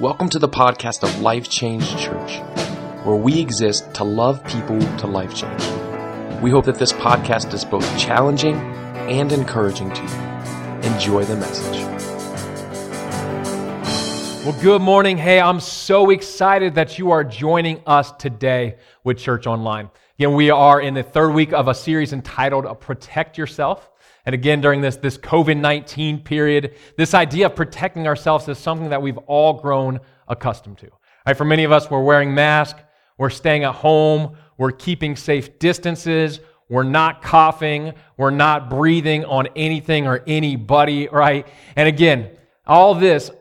Welcome to the podcast of Life Change Church, where we exist to love people to life change. We hope that this podcast is both challenging and encouraging to you. Enjoy the message. Well, good morning. Hey, I'm so excited that you are joining us today with Church Online. Again, we are in the third week of a series entitled Protect Yourself. And again, during this COVID-19 period, this idea of protecting ourselves is something that we've all grown accustomed to. Right? For many of us, we're wearing masks, we're staying at home, we're keeping safe distances, we're not coughing, we're not breathing on anything or anybody, right? And again, all this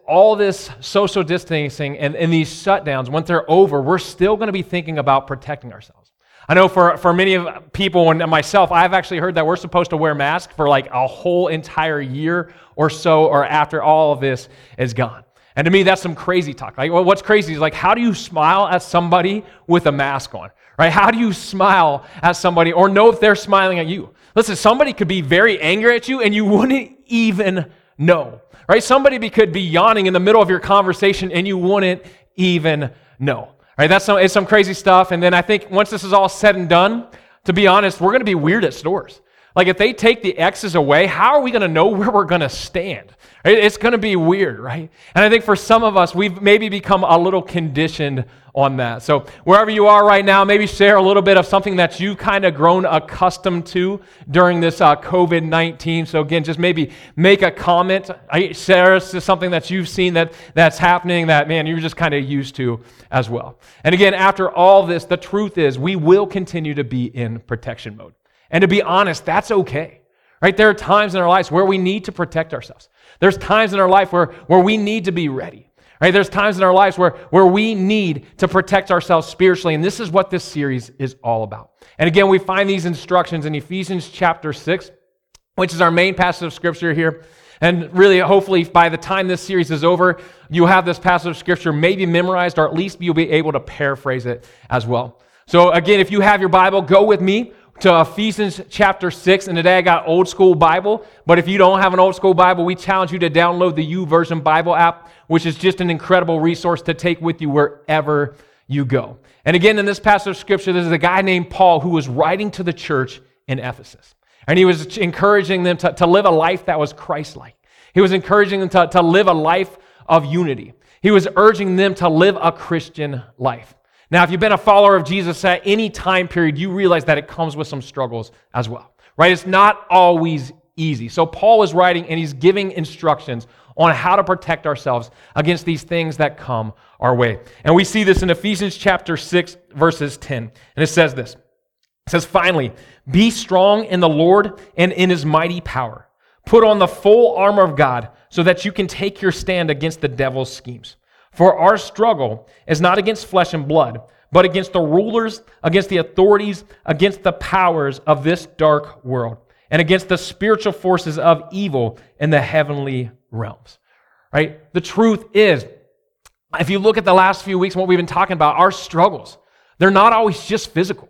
social distancing and these shutdowns, once they're over, we're still going to be thinking about protecting ourselves. I know for many of people and myself, I've actually heard that we're supposed to wear masks for like a whole entire year or so, or after all of this is gone. And to me, that's some crazy talk. Like, well, what's crazy is like, how do you smile at somebody with a mask on, right? How do you smile at somebody or know if they're smiling at you? Listen, somebody could be very angry at you and you wouldn't even know, right? Somebody could be yawning in the middle of your conversation and you wouldn't even know. Right, it's some crazy stuff. And then I think once this is all said and done, to be honest, we're going to be weird at stores. Like if they take the X's away, how are we going to know where we're going to stand? It's going to be weird, right? And I think for some of us, we've maybe become a little conditioned on that. So wherever you are right now, maybe share a little bit of something that you've kind of grown accustomed to during this COVID-19. So again, just maybe make a comment. Share us to something that you've seen that's happening that, man, you're just kind of used to as well. And again, after all this, the truth is we will continue to be in protection mode. And to be honest, that's okay, right? There are times in our lives where we need to protect ourselves. There's times in our life where we need to be ready, right? There's times in our lives where we need to protect ourselves spiritually, and this is what this series is all about. And again, we find these instructions in Ephesians chapter 6, which is our main passage of Scripture here. And really, hopefully, by the time this series is over, you'll have this passage of Scripture maybe memorized, or at least you'll be able to paraphrase it as well. So again, if you have your Bible, go with me to Ephesians chapter 6, and today I got old school Bible, but if you don't have an old school Bible, we challenge you to download the YouVersion Bible app, which is just an incredible resource to take with you wherever you go. And again, in this passage of Scripture, there's a guy named Paul who was writing to the church in Ephesus, and he was encouraging them to live a life that was Christ-like. He was encouraging them to live a life of unity. He was urging them to live a Christian life. Now, if you've been a follower of Jesus at any time period, you realize that it comes with some struggles as well, right? It's not always easy. So Paul is writing and he's giving instructions on how to protect ourselves against these things that come our way. And we see this in Ephesians chapter 6, verses 10. And it says this. It says, "Finally, be strong in the Lord and in his mighty power. Put on the full armor of God so that you can take your stand against the devil's schemes. For our struggle is not against flesh and blood, but against the rulers, against the authorities, against the powers of this dark world, and against the spiritual forces of evil in the heavenly realms." Right? The truth is, if you look at the last few weeks and what we've been talking about, our struggles, they're not always just physical.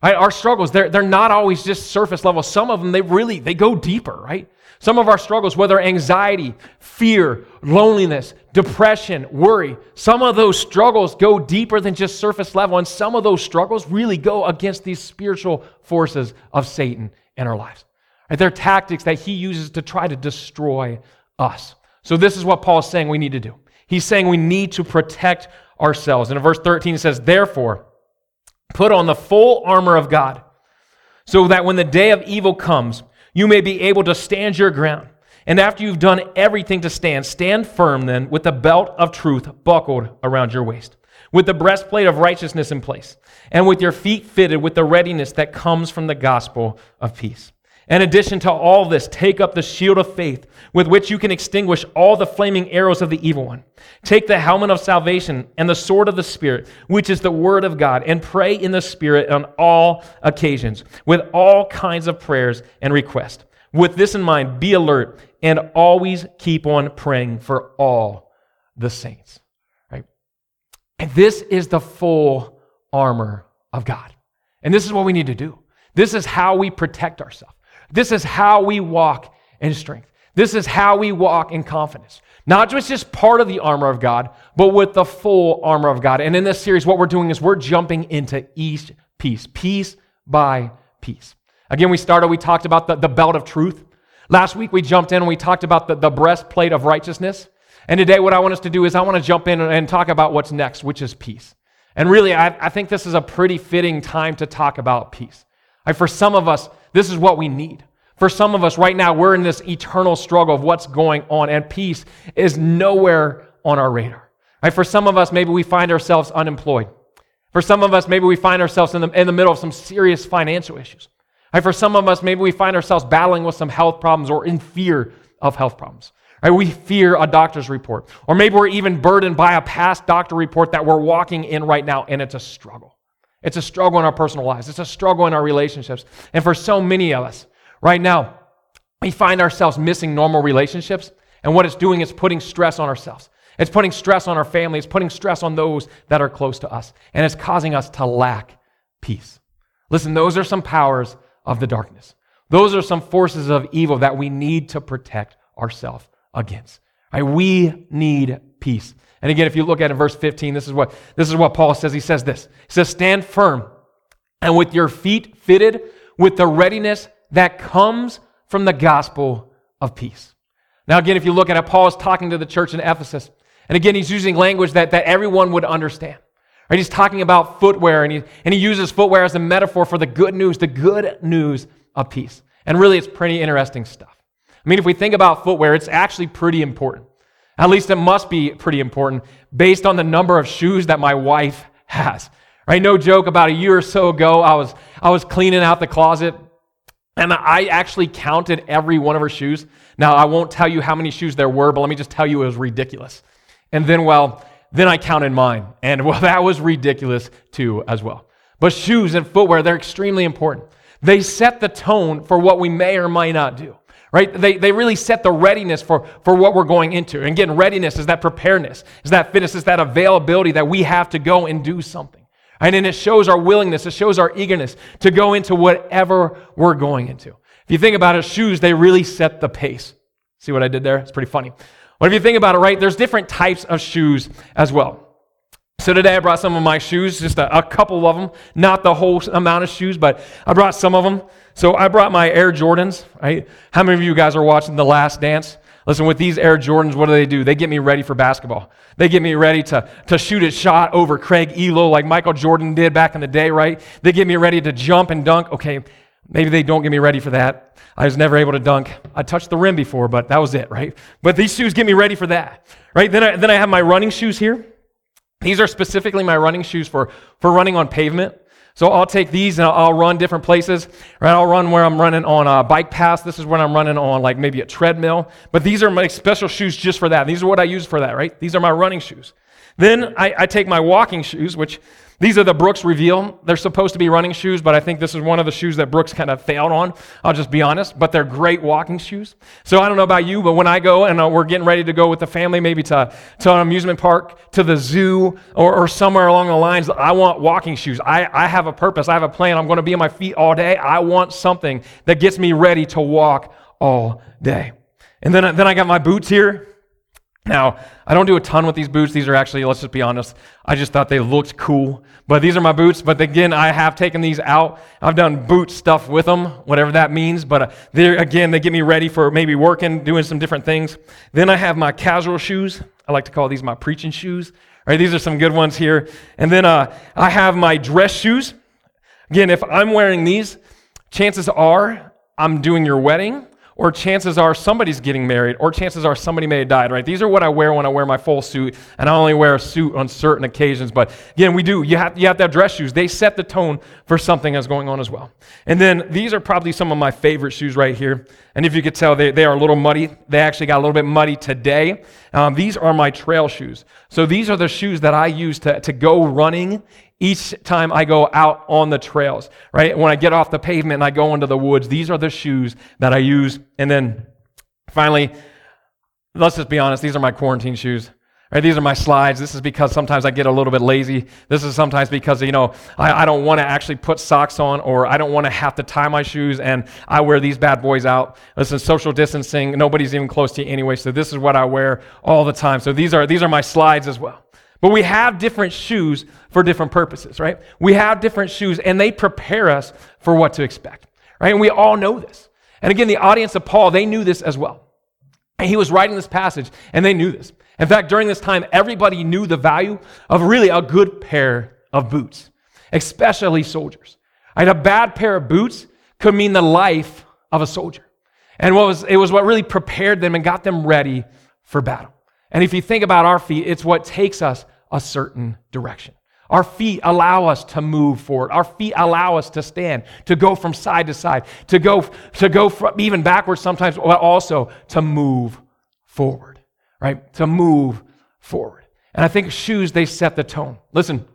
Right? Our struggles, they're not always just surface level. Some of them, they go deeper, right? Some of our struggles, whether anxiety, fear, loneliness, depression, worry, some of those struggles go deeper than just surface level, and some of those struggles really go against these spiritual forces of Satan in our lives. Right? They're tactics that he uses to try to destroy us. So this is what Paul's saying we need to do. He's saying we need to protect ourselves. And in verse 13, it says, "Therefore, put on the full armor of God, so that when the day of evil comes, you may be able to stand your ground. And after you've done everything to stand, stand firm then with the belt of truth buckled around your waist, with the breastplate of righteousness in place, and with your feet fitted with the readiness that comes from the gospel of peace. In addition to all this, take up the shield of faith with which you can extinguish all the flaming arrows of the evil one. Take the helmet of salvation and the sword of the Spirit, which is the word of God, and pray in the Spirit on all occasions with all kinds of prayers and requests. With this in mind, be alert and always keep on praying for all the saints." Right? And this is the full armor of God. And this is what we need to do. This is how we protect ourselves. This is how we walk in strength. This is how we walk in confidence. Not just part of the armor of God, but with the full armor of God. And in this series, what we're doing is we're jumping into each piece, piece by piece. Again, we talked about the belt of truth. Last week, we jumped in and we talked about the breastplate of righteousness. And today, what I want us to do is I want to jump in and talk about what's next, which is peace. And really, I think this is a pretty fitting time to talk about peace. For some of us, this is what we need. For some of us right now, we're in this eternal struggle of what's going on, and peace is nowhere on our radar. For some of us, maybe we find ourselves unemployed. For some of us, maybe we find ourselves in the middle of some serious financial issues. For some of us, maybe we find ourselves battling with some health problems or in fear of health problems. We fear a doctor's report. Or maybe we're even burdened by a past doctor report that we're walking in right now, and it's a struggle. It's a struggle in our personal lives. It's a struggle in our relationships. And for so many of us, right now, we find ourselves missing normal relationships, and what it's doing is putting stress on ourselves. It's putting stress on our family. It's putting stress on those that are close to us, and it's causing us to lack peace. Listen, those are some powers of the darkness. Those are some forces of evil that we need to protect ourselves against. We need peace. And again, if you look at it in verse 15, this is what Paul says. He says this. He says, "Stand firm, and with your feet fitted with the readiness that comes from the gospel of peace." Now again, if you look at it, Paul is talking to the church in Ephesus. And again, he's using language that everyone would understand. Right? He's talking about footwear, and he uses footwear as a metaphor for the good news of peace. And really, it's pretty interesting stuff. I mean, if we think about footwear, it's actually pretty important. At least it must be pretty important based on the number of shoes that my wife has. Right? No joke, about a year or so ago, I was cleaning out the closet, and I actually counted every one of her shoes. Now, I won't tell you how many shoes there were, but let me just tell you it was ridiculous. And then I counted mine. And that was ridiculous too as well. But shoes and footwear, they're extremely important. They set the tone for what we may or may not do, right? They really set the readiness for what we're going into. And again, readiness is that preparedness, is that fitness, is that availability that we have to go and do something. And then it shows our willingness, it shows our eagerness to go into whatever we're going into. If you think about it, shoes, they really set the pace. See what I did there? It's pretty funny. But if you think about it, right, there's different types of shoes as well. So today I brought some of my shoes, just a couple of them, not the whole amount of shoes, but I brought some of them. So I brought my Air Jordans, right? How many of you guys are watching The Last Dance? Listen, with these Air Jordans, what do? They get me ready for basketball. They get me ready to shoot a shot over Craig Elo like Michael Jordan did back in the day, right? They get me ready to jump and dunk. Okay, maybe they don't get me ready for that. I was never able to dunk. I touched the rim before, but that was it, right? But these shoes get me ready for that, right? Then I have my running shoes here. These are specifically my running shoes for running on pavement. So I'll take these and I'll run different places, right? I'll run where I'm running on a bike paths. This is when I'm running on like maybe a treadmill. But these are my special shoes just for that. These are what I use for that, right? These are my running shoes. Then I take my walking shoes, which these are the Brooks Reveal. They're supposed to be running shoes, but I think this is one of the shoes that Brooks kind of failed on. I'll just be honest, but they're great walking shoes. So I don't know about you, but when I go and we're getting ready to go with the family, maybe to an amusement park, to the zoo, or somewhere along the lines, I want walking shoes. I have a purpose. I have a plan. I'm going to be on my feet all day. I want something that gets me ready to walk all day. And then I got my boots here. Now, I don't do a ton with these boots. These are actually, let's just be honest, I just thought they looked cool. But these are my boots. But again, I have taken these out. I've done boot stuff with them, whatever that means. But they get me ready for maybe working, doing some different things. Then I have my casual shoes. I like to call these my preaching shoes. All right, these are some good ones here. And then I have my dress shoes. Again, if I'm wearing these, chances are I'm doing your wedding, or chances are somebody's getting married, or chances are somebody may have died, right? These are what I wear when I wear my full suit, and I only wear a suit on certain occasions. But again, you have to have dress shoes. They set the tone for something that's going on as well. And then these are probably some of my favorite shoes right here. And if you could tell, they are a little muddy. They actually got a little bit muddy today. These are my trail shoes. So these are the shoes that I use to go running each time I go out on the trails, right? When I get off the pavement and I go into the woods, these are the shoes that I use. And then finally, let's just be honest, these are my quarantine shoes. Right, these are my slides. This is because sometimes I get a little bit lazy. This is sometimes because, I don't want to actually put socks on, or I don't want to have to tie my shoes, and I wear these bad boys out. This is social distancing. Nobody's even close to you anyway, so this is what I wear all the time. So these are my slides as well. But we have different shoes for different purposes, right? We have different shoes, and they prepare us for what to expect, right? And we all know this. And again, the audience of Paul, they knew this as well. And he was writing this passage, and they knew this. In fact, during this time, everybody knew the value of really a good pair of boots, especially soldiers. Right? A bad pair of boots could mean the life of a soldier. And it was what really prepared them and got them ready for battle. And if you think about our feet, it's what takes us a certain direction. Our feet allow us to move forward. Our feet allow us to stand, to go from side to side, to go from even backwards sometimes, but also to move forward. Right? To move forward. And I think shoes, they set the tone. Listen,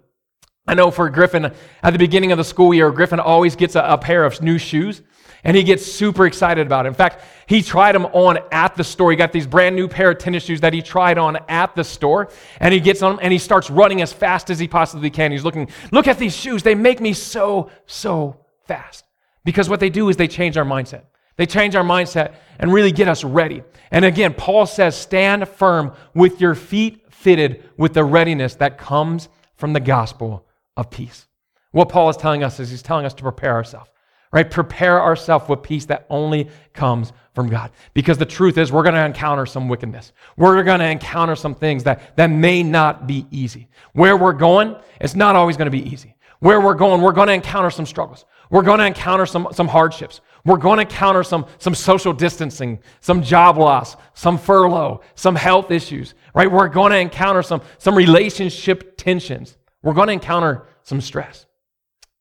I know for Griffin, at the beginning of the school year, Griffin always gets a pair of new shoes, and he gets super excited about it. In fact, he tried them on at the store. He got these brand new pair of tennis shoes that he tried on at the store, and he gets on them, and he starts running as fast as he possibly can. He's looking, look at these shoes. They make me so, so fast. Because what they do is they change our mindset. They change our mindset and really get us ready. And again, Paul says, stand firm with your feet fitted with the readiness that comes from the gospel of peace. What Paul is telling us is he's telling us to prepare ourselves, right? Prepare ourselves with peace that only comes from God. Because the truth is we're going to encounter some wickedness. We're going to encounter some things that may not be easy. Where we're going, it's not always going to be easy. Where we're going to encounter some struggles. We're going to encounter some hardships. We're going to encounter some social distancing, some job loss, some furlough, some health issues, right? We're going to encounter some relationship tensions. We're going to encounter some stress,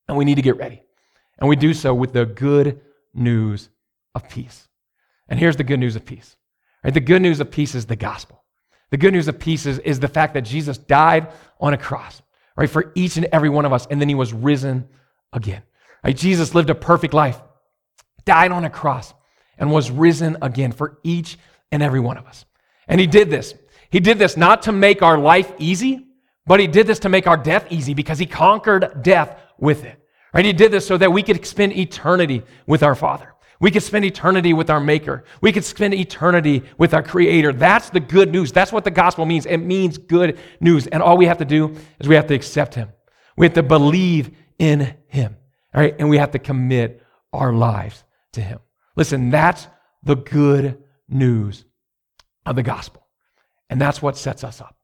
and we need to get ready. And we do so with the good news of peace. And here's the good news of peace, right? The good news of peace is the gospel. The good news of peace is the fact that Jesus died on a cross, right, for each and every one of us, and then he was risen again. Right? Jesus lived a perfect life, died on a cross, and was risen again for each and every one of us. And he did this. He did this not to make our life easy, but he did this to make our death easy, because he conquered death with it. Right? He did this so that we could spend eternity with our Father. We could spend eternity with our Maker. We could spend eternity with our Creator. That's the good news. That's what the gospel means. It means good news. And all we have to do is we have to accept him. We have to believe in him. All right? And we have to commit our lives to him. Listen, that's the good news of the gospel. And that's what sets us up.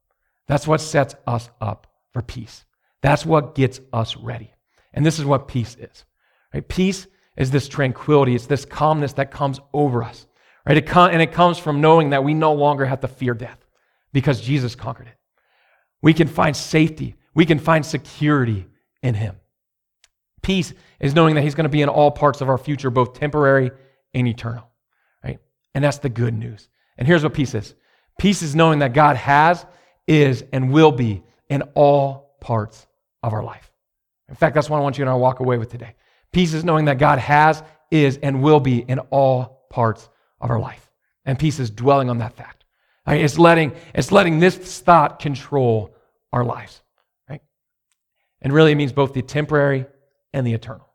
That's what sets us up for peace. That's what gets us ready. And this is what peace is. Right? Peace is this tranquility. It's this calmness that comes over us. Right? And it comes from knowing that we no longer have to fear death because Jesus conquered it. We can find safety. We can find security in him. Peace is knowing that he's going to be in all parts of our future, both temporary and eternal, right? And that's the good news. And here's what peace is. Peace is knowing that God has, is, and will be in all parts of our life. In fact, that's what I want you and I walk away with today. Peace is knowing that God has, is, and will be in all parts of our life. And peace is dwelling on that fact. Right? It's letting this thought control our lives, right? And really it means both the temporary and the eternal.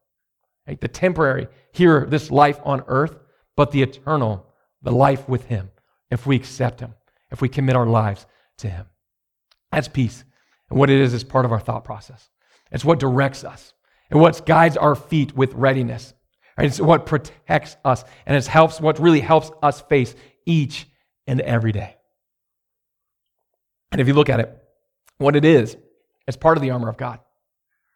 Right? The temporary, here, this life on earth, but the eternal, the life with him, if we accept him, if we commit our lives to him. That's peace. And what it is part of our thought process. It's what directs us. And what guides our feet with readiness. Right? It's what protects us. And it's what really helps us face each and every day. And if you look at it, what it is, it's part of the armor of God.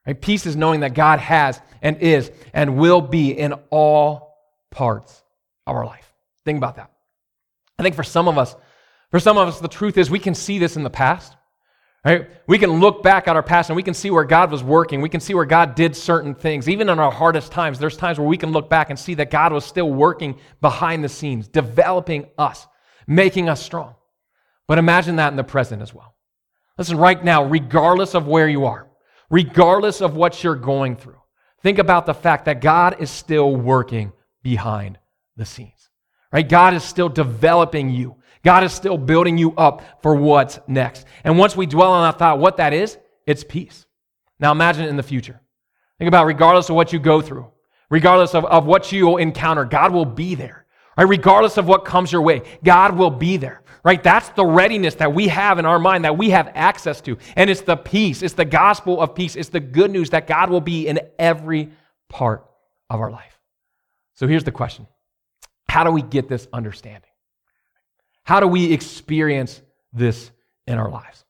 Right? Peace is knowing that God has and is and will be in all parts of our life. Think about that. I think for some of us, the truth is we can see this in the past. Right? We can look back at our past and we can see where God was working. We can see where God did certain things. Even in our hardest times, there's times where we can look back and see that God was still working behind the scenes, developing us, making us strong. But imagine that in the present as well. Listen, right now, regardless of where you are, regardless of what you're going through, think about the fact that God is still working behind the scenes, right? God is still developing you. God is still building you up for what's next. And once we dwell on that thought, what that is, it's peace. Now imagine it in the future. Think about regardless of what you go through, regardless of what you will encounter, God will be there. Right? Regardless of what comes your way, God will be there. Right? That's the readiness that we have in our mind, that we have access to. And it's the peace. It's the gospel of peace. It's the good news that God will be in every part of our life. So here's the question. How do we get this understanding? How do we experience this in our lives?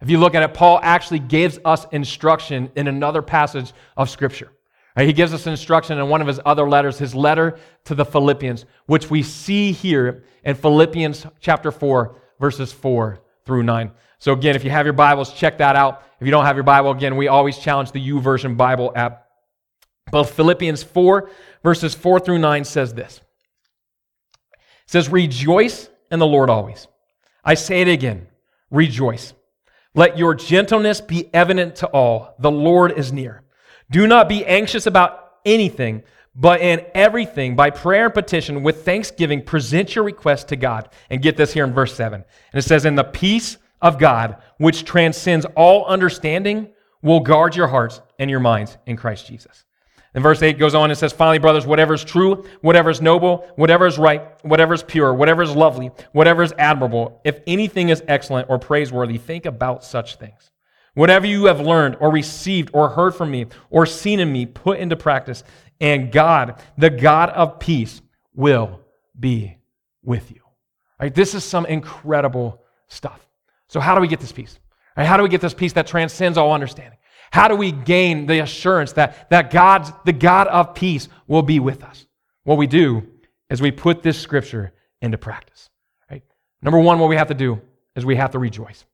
If you look at it, Paul actually gives us instruction in another passage of Scripture. He gives us instruction in one of his other letters, his letter to the Philippians, which we see here in Philippians chapter 4, verses 4 through 9. So again, if you have your Bibles, check that out. If you don't have your Bible, again, we always challenge the YouVersion Bible app. But Philippians 4, verses 4 through 9 says this. It says, "Rejoice in the Lord always. I say it again, rejoice. Let your gentleness be evident to all. The Lord is near. Do not be anxious about anything, but in everything, by prayer and petition, with thanksgiving, present your request to God." And get this here in verse 7. And it says, "And the peace of God, which transcends all understanding, will guard your hearts and your minds in Christ Jesus." And verse 8 goes on and says, "Finally, brothers, whatever is true, whatever is noble, whatever is right, whatever is pure, whatever is lovely, whatever is admirable, if anything is excellent or praiseworthy, think about such things. Whatever you have learned or received or heard from me or seen in me, put into practice, and God, the God of peace, will be with you." All right, this is some incredible stuff. So how do we get this peace? All right, how do we get this peace that transcends all understanding? How do we gain the assurance that God's the God of peace will be with us? What we do is we put this scripture into practice. Right? Number one, what we have to do is we have to rejoice.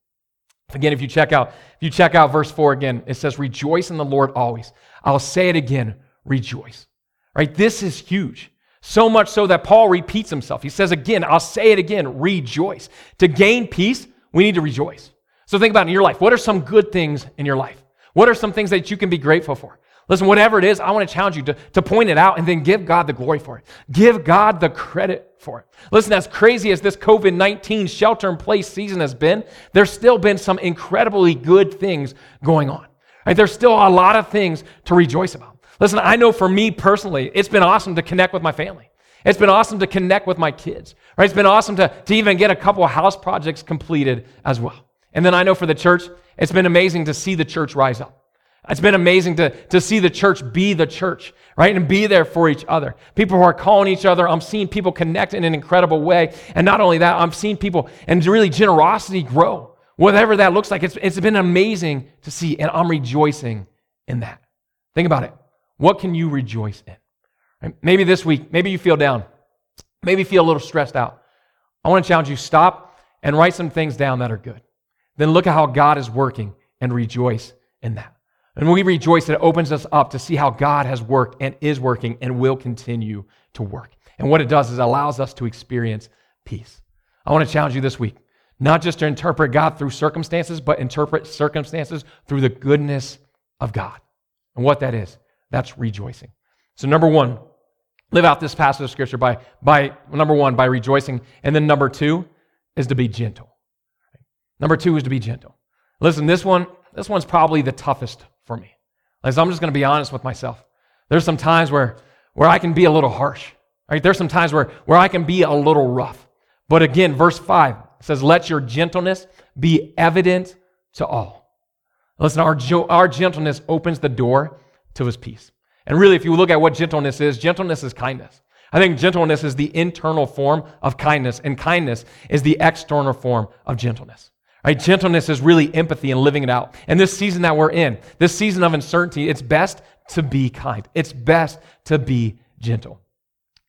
Again, if you check out verse 4 again, it says, "Rejoice in the Lord always. I'll say it again, rejoice." Right? This is huge. So much so that Paul repeats himself. He says again, "I'll say it again, rejoice." To gain peace, we need to rejoice. So think about it in your life. What are some good things in your life? What are some things that you can be grateful for? Listen, whatever it is, I want to challenge you to point it out and then give God the glory for it. Give God the credit for it. Listen, as crazy as this COVID-19 shelter-in-place season has been, there's still been some incredibly good things going on. Right? There's still a lot of things to rejoice about. Listen, I know for me personally, it's been awesome to connect with my family. It's been awesome to connect with my kids. Right? It's been awesome to even get a couple of house projects completed as well. And then I know for the church, it's been amazing to see the church rise up. It's been amazing to see the church be the church, right? And be there for each other. People who are calling each other. I'm seeing people connect in an incredible way. And not only that, I'm seeing people and really generosity grow. Whatever that looks like, it's been amazing to see. And I'm rejoicing in that. Think about it. What can you rejoice in? Right? Maybe this week, maybe you feel down. Maybe you feel a little stressed out. I want to challenge you, stop and write some things down that are good. Then look at how God is working and rejoice in that. And when we rejoice, it opens us up to see how God has worked and is working and will continue to work. And what it does is it allows us to experience peace. I want to challenge you this week, not just to interpret God through circumstances, but interpret circumstances through the goodness of God. And what that is, that's rejoicing. So number one, live out this passage of Scripture by rejoicing. And then number two is to be gentle. Number two is to be gentle. Listen, this one's probably the toughest for me. Like, so I'm just going to be honest with myself. There's some times where I can be a little harsh. Right? There's some times where I can be a little rough. But again, verse 5 says, "Let your gentleness be evident to all." Listen, our gentleness opens the door to his peace. And really, if you look at what gentleness is kindness. I think gentleness is the internal form of kindness, and kindness is the external form of gentleness. Right, gentleness is really empathy and living it out. And this season that we're in, this season of uncertainty, it's best to be kind. It's best to be gentle.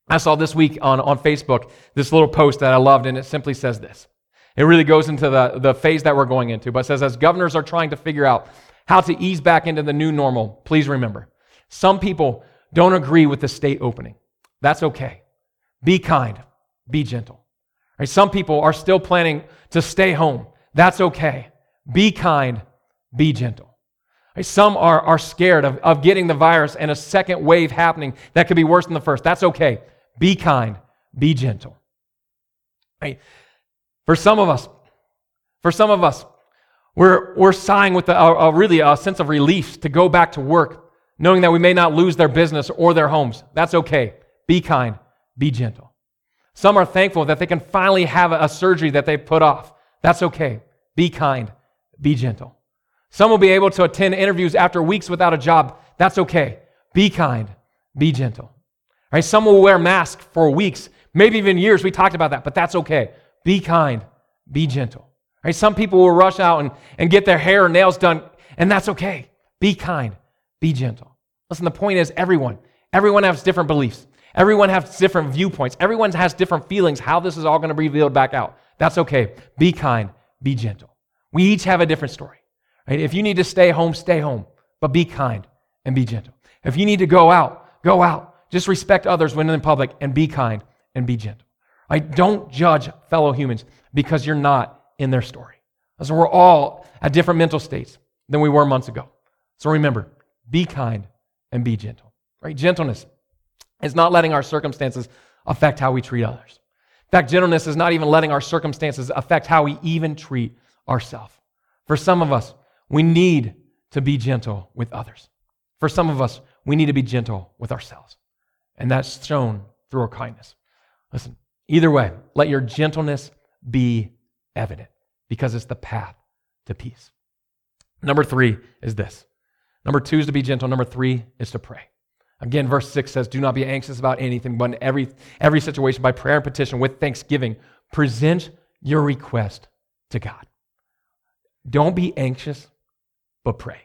I saw this week on Facebook this little post that I loved, and it simply says this. It really goes into the phase that we're going into, but it says, "As governors are trying to figure out how to ease back into the new normal, please remember, some people don't agree with the state opening. That's okay. Be kind. Be gentle." Right, some people are still planning to stay home. That's okay. Be kind, be gentle. Some are scared of getting the virus and a second wave happening that could be worse than the first. That's okay. Be kind, be gentle. For some of us, we're sighing with a sense of relief to go back to work, knowing that we may not lose their business or their homes. That's okay. Be kind. Be gentle. Some are thankful that they can finally have a surgery that they put off. That's okay. Be kind. Be gentle. Some will be able to attend interviews after weeks without a job. That's okay. Be kind. Be gentle. All right? Some will wear masks for weeks, maybe even years. We talked about that, but that's okay. Be kind. Be gentle. All right? Some people will rush out and get their hair and nails done, and that's okay. Be kind. Be gentle. Listen, the point is everyone has different beliefs. Everyone has different viewpoints. Everyone has different feelings how this is all going to be revealed back out. That's okay. Be kind. Be gentle. We each have a different story. Right? If you need to stay home, stay home. But be kind and be gentle. If you need to go out, go out. Just respect others when in public and be kind and be gentle. Right? Don't judge fellow humans because you're not in their story. So we're all at different mental states than we were months ago. So remember, be kind and be gentle. Right? Gentleness. It's not letting our circumstances affect how we treat others. In fact, gentleness is not even letting our circumstances affect how we even treat ourselves. For some of us, we need to be gentle with others. For some of us, we need to be gentle with ourselves. And that's shown through our kindness. Listen, either way, let your gentleness be evident because it's the path to peace. Number three is this. Number two is to be gentle. Number three is to pray. Again, verse 6 says, do not be anxious about anything, but in every situation, by prayer and petition, with thanksgiving, present your request to God. Don't be anxious, but pray.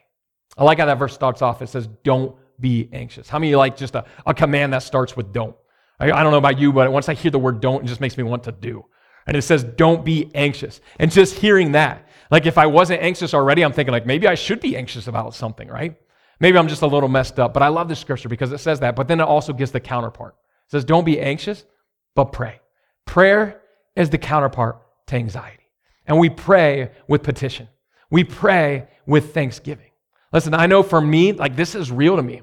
I like how that verse starts off. It says, don't be anxious. How many of you like just a command that starts with don't? I don't know about you, but once I hear the word don't, it just makes me want to do. And it says, don't be anxious. And just hearing that, like if I wasn't anxious already, I'm thinking like, maybe I should be anxious about something, right? Maybe I'm just a little messed up, but I love the scripture because it says that, but then it also gives the counterpart. It says, don't be anxious, but pray. Prayer is the counterpart to anxiety. And we pray with petition. We pray with thanksgiving. Listen, I know for me, like this is real to me.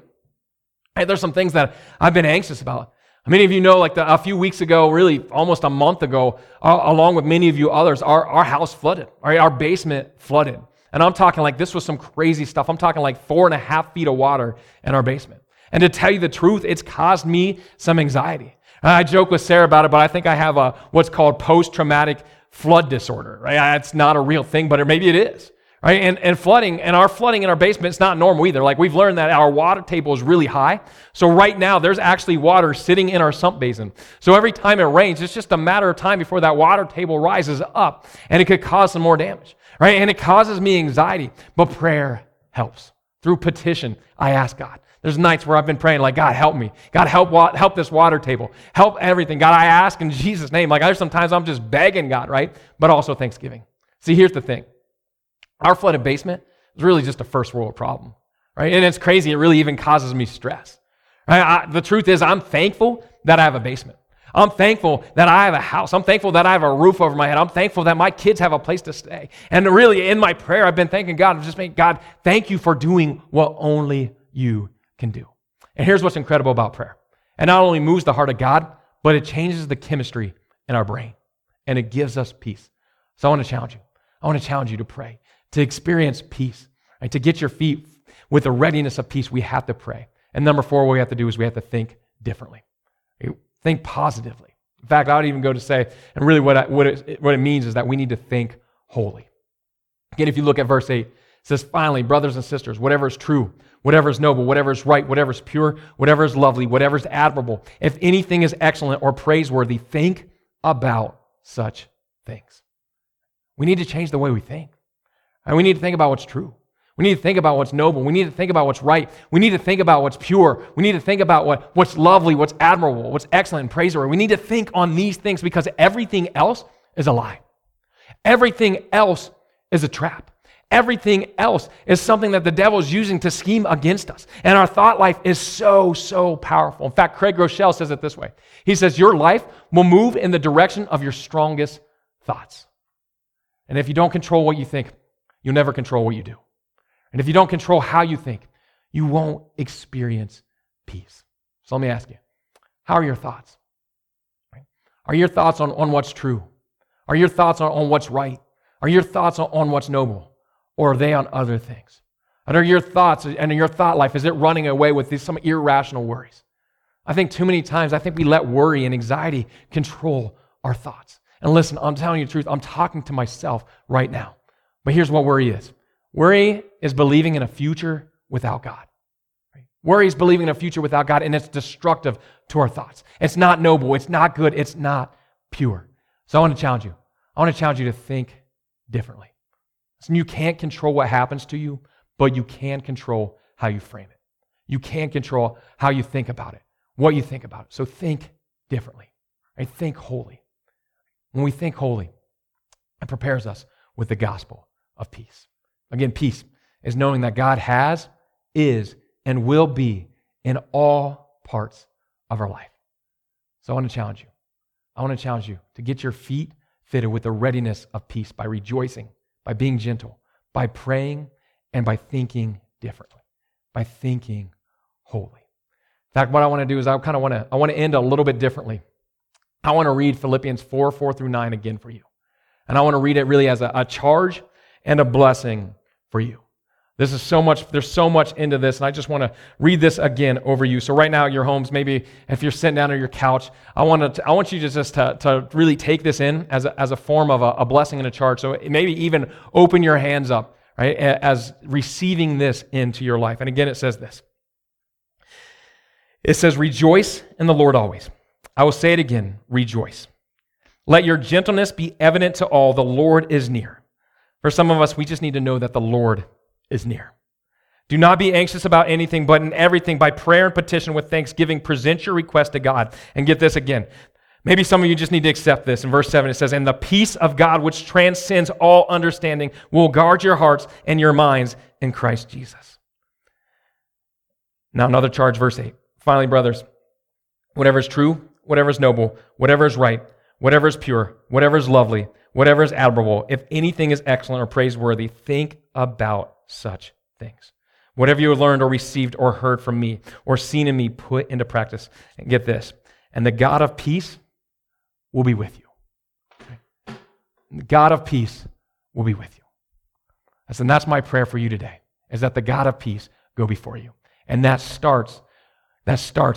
Hey, there's some things that I've been anxious about. Many of you know, like a few weeks ago, really almost a month ago, along with many of you others, our house flooded, right? Our basement flooded. And I'm talking like this was some crazy stuff. I'm talking like 4.5 feet of water in our basement. And to tell you the truth, it's caused me some anxiety. I joke with Sarah about it, but I think I have what's called post-traumatic flood disorder, right? It's not a real thing, but maybe it is, right? And flooding, and our flooding in our basement, it's not normal either. Like we've learned that our water table is really high. So right now, there's actually water sitting in our sump basin. So every time it rains, it's just a matter of time before that water table rises up, and it could cause some more damage. Right? And it causes me anxiety, but prayer helps. Through petition, I ask God. There's nights where I've been praying, like, God, help me. God, help this water table. Help everything. God, I ask in Jesus' name. Like, sometimes I'm just begging God, right? But also thanksgiving. See, here's the thing. Our flooded basement is really just a first world problem, right? And it's crazy. It really even causes me stress. Right? The truth is, I'm thankful that I have a basement. I'm thankful that I have a house. I'm thankful that I have a roof over my head. I'm thankful that my kids have a place to stay. And really, in my prayer, I've been thanking God. I'm just saying, God, thank you for doing what only you can do. And here's what's incredible about prayer. It not only moves the heart of God, but it changes the chemistry in our brain. And it gives us peace. So I want to challenge you. I want to challenge you to pray, to experience peace, right? To get your feet with the readiness of peace, we have to pray. And number four, what we have to do is we have to think differently. Think positively. In fact, I would even go to say, and really what it means is that we need to think holy. Again, if you look at verse 8, it says, finally, brothers and sisters, whatever is true, whatever is noble, whatever is right, whatever is pure, whatever is lovely, whatever is admirable, if anything is excellent or praiseworthy, think about such things. We need to change the way we think. And we need to think about what's true. We need to think about what's noble. We need to think about what's right. We need to think about what's pure. We need to think about what's lovely, what's admirable, what's excellent and praiseworthy. We need to think on these things because everything else is a lie. Everything else is a trap. Everything else is something that the devil is using to scheme against us. And our thought life is so, so powerful. In fact, Craig Groeschel says it this way. He says, your life will move in the direction of your strongest thoughts. And if you don't control what you think, you'll never control what you do. And if you don't control how you think, you won't experience peace. So let me ask you, how are your thoughts? Right? Are your thoughts on what's true? Are your thoughts on what's right? Are your thoughts on what's noble? Or are they on other things? And are your thoughts and in your thought life, is it running away with some irrational worries? I think too many times, I think we let worry and anxiety control our thoughts. And listen, I'm telling you the truth. I'm talking to myself right now. But here's what worry is. Worry is believing in a future without God. Worry is believing in a future without God, and it's destructive to our thoughts. It's not noble. It's not good. It's not pure. So I want to challenge you. I want to challenge you to think differently. Listen, you can't control what happens to you, but you can control how you frame it. You can control how you think about it, what you think about it. So think differently. Right? Think holy. When we think holy, it prepares us with the gospel of peace. Again, peace is knowing that God has, is, and will be in all parts of our life. So I want to challenge you. I want to challenge you to get your feet fitted with the readiness of peace by rejoicing, by being gentle, by praying, and by thinking differently, by thinking holy. In fact, what I want to do is I want to end a little bit differently. I want to read Philippians 4:4 through 9 again for you. And I want to read it really as a charge and a blessing for you. This is so much, there's so much into this, and I just want to read this again over you. So right now at your homes, maybe if you're sitting down on your couch, I want you to just to really take this in as a form of a blessing and a charge. So maybe even open your hands up, right, as receiving this into your life. And again, it says this. It says, rejoice in the Lord always. I will say it again, rejoice. Let your gentleness be evident to all. The Lord is near. For some of us, we just need to know that the Lord is near. Do not be anxious about anything, but in everything, by prayer and petition with thanksgiving, present your request to God. And get this again. Maybe some of you just need to accept this. In verse 7, it says, and the peace of God, which transcends all understanding, will guard your hearts and your minds in Christ Jesus. Now another charge, verse 8. Finally, brothers, whatever is true, whatever is noble, whatever is right, whatever is pure, whatever is lovely, whatever is admirable, if anything is excellent or praiseworthy, think about such things. Whatever you have learned or received or heard from me or seen in me, put into practice. And get this, and the God of peace will be with you. Okay. The God of peace will be with you. And that's my prayer for you today, is that the God of peace go before you. And that starts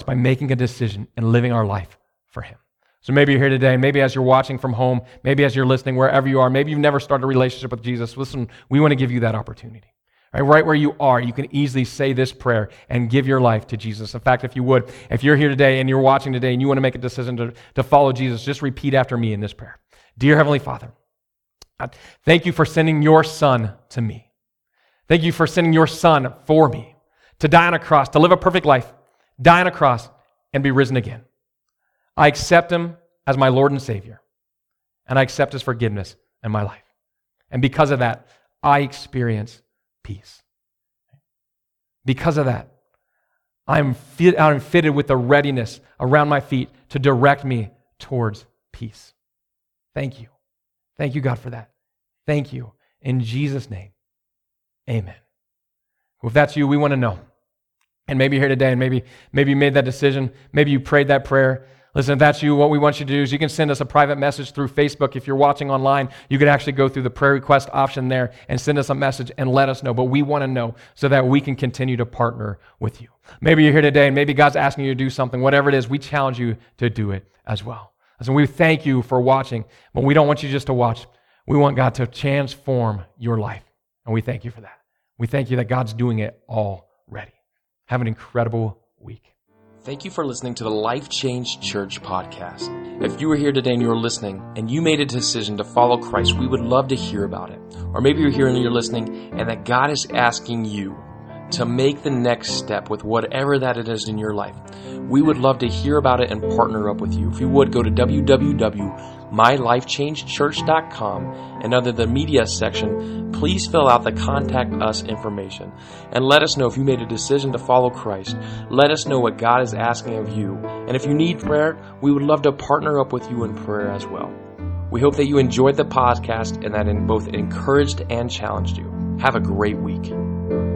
by making a decision and living our life for Him. So maybe you're here today, maybe as you're watching from home, maybe as you're listening, wherever you are, maybe you've never started a relationship with Jesus. Listen, we want to give you that opportunity. Right where you are, you can easily say this prayer and give your life to Jesus. In fact, if you would, if you're here today and you're watching today and you want to make a decision to follow Jesus, just repeat after me in this prayer. Dear Heavenly Father, thank you for sending your Son to me. Thank you for sending your Son for me to die on a cross, to live a perfect life, die on a cross, and be risen again. I accept Him as my Lord and Savior, and I accept His forgiveness in my life. And because of that, I experience peace. Because of that, I'm fitted with the readiness around my feet to direct me towards peace. Thank you. Thank you, God, for that. Thank you. In Jesus' name, amen. Well, if that's you, we want to know. And maybe you're here today, and maybe you made that decision. Maybe you prayed that prayer. Listen, if that's you, what we want you to do is you can send us a private message through Facebook. If you're watching online, you can actually go through the prayer request option there and send us a message and let us know. But we want to know so that we can continue to partner with you. Maybe you're here today and maybe God's asking you to do something. Whatever it is, we challenge you to do it as well. Listen, we thank you for watching, but we don't want you just to watch. We want God to transform your life, and we thank you for that. We thank you that God's doing it already. Have an incredible week. Thank you for listening to the Life Change Church podcast. If you were here today and you were listening and you made a decision to follow Christ, we would love to hear about it. Or maybe you're here and you're listening and that God is asking you to make the next step with whatever that it is in your life. We would love to hear about it and partner up with you. If you would, go to www.mylifechangechurch.com, and under the media section, please fill out the contact us information and let us know if you made a decision to follow Christ. Let us know what God is asking of you. And if you need prayer, we would love to partner up with you in prayer as well. We hope that you enjoyed the podcast and that it both encouraged and challenged you. Have a great week.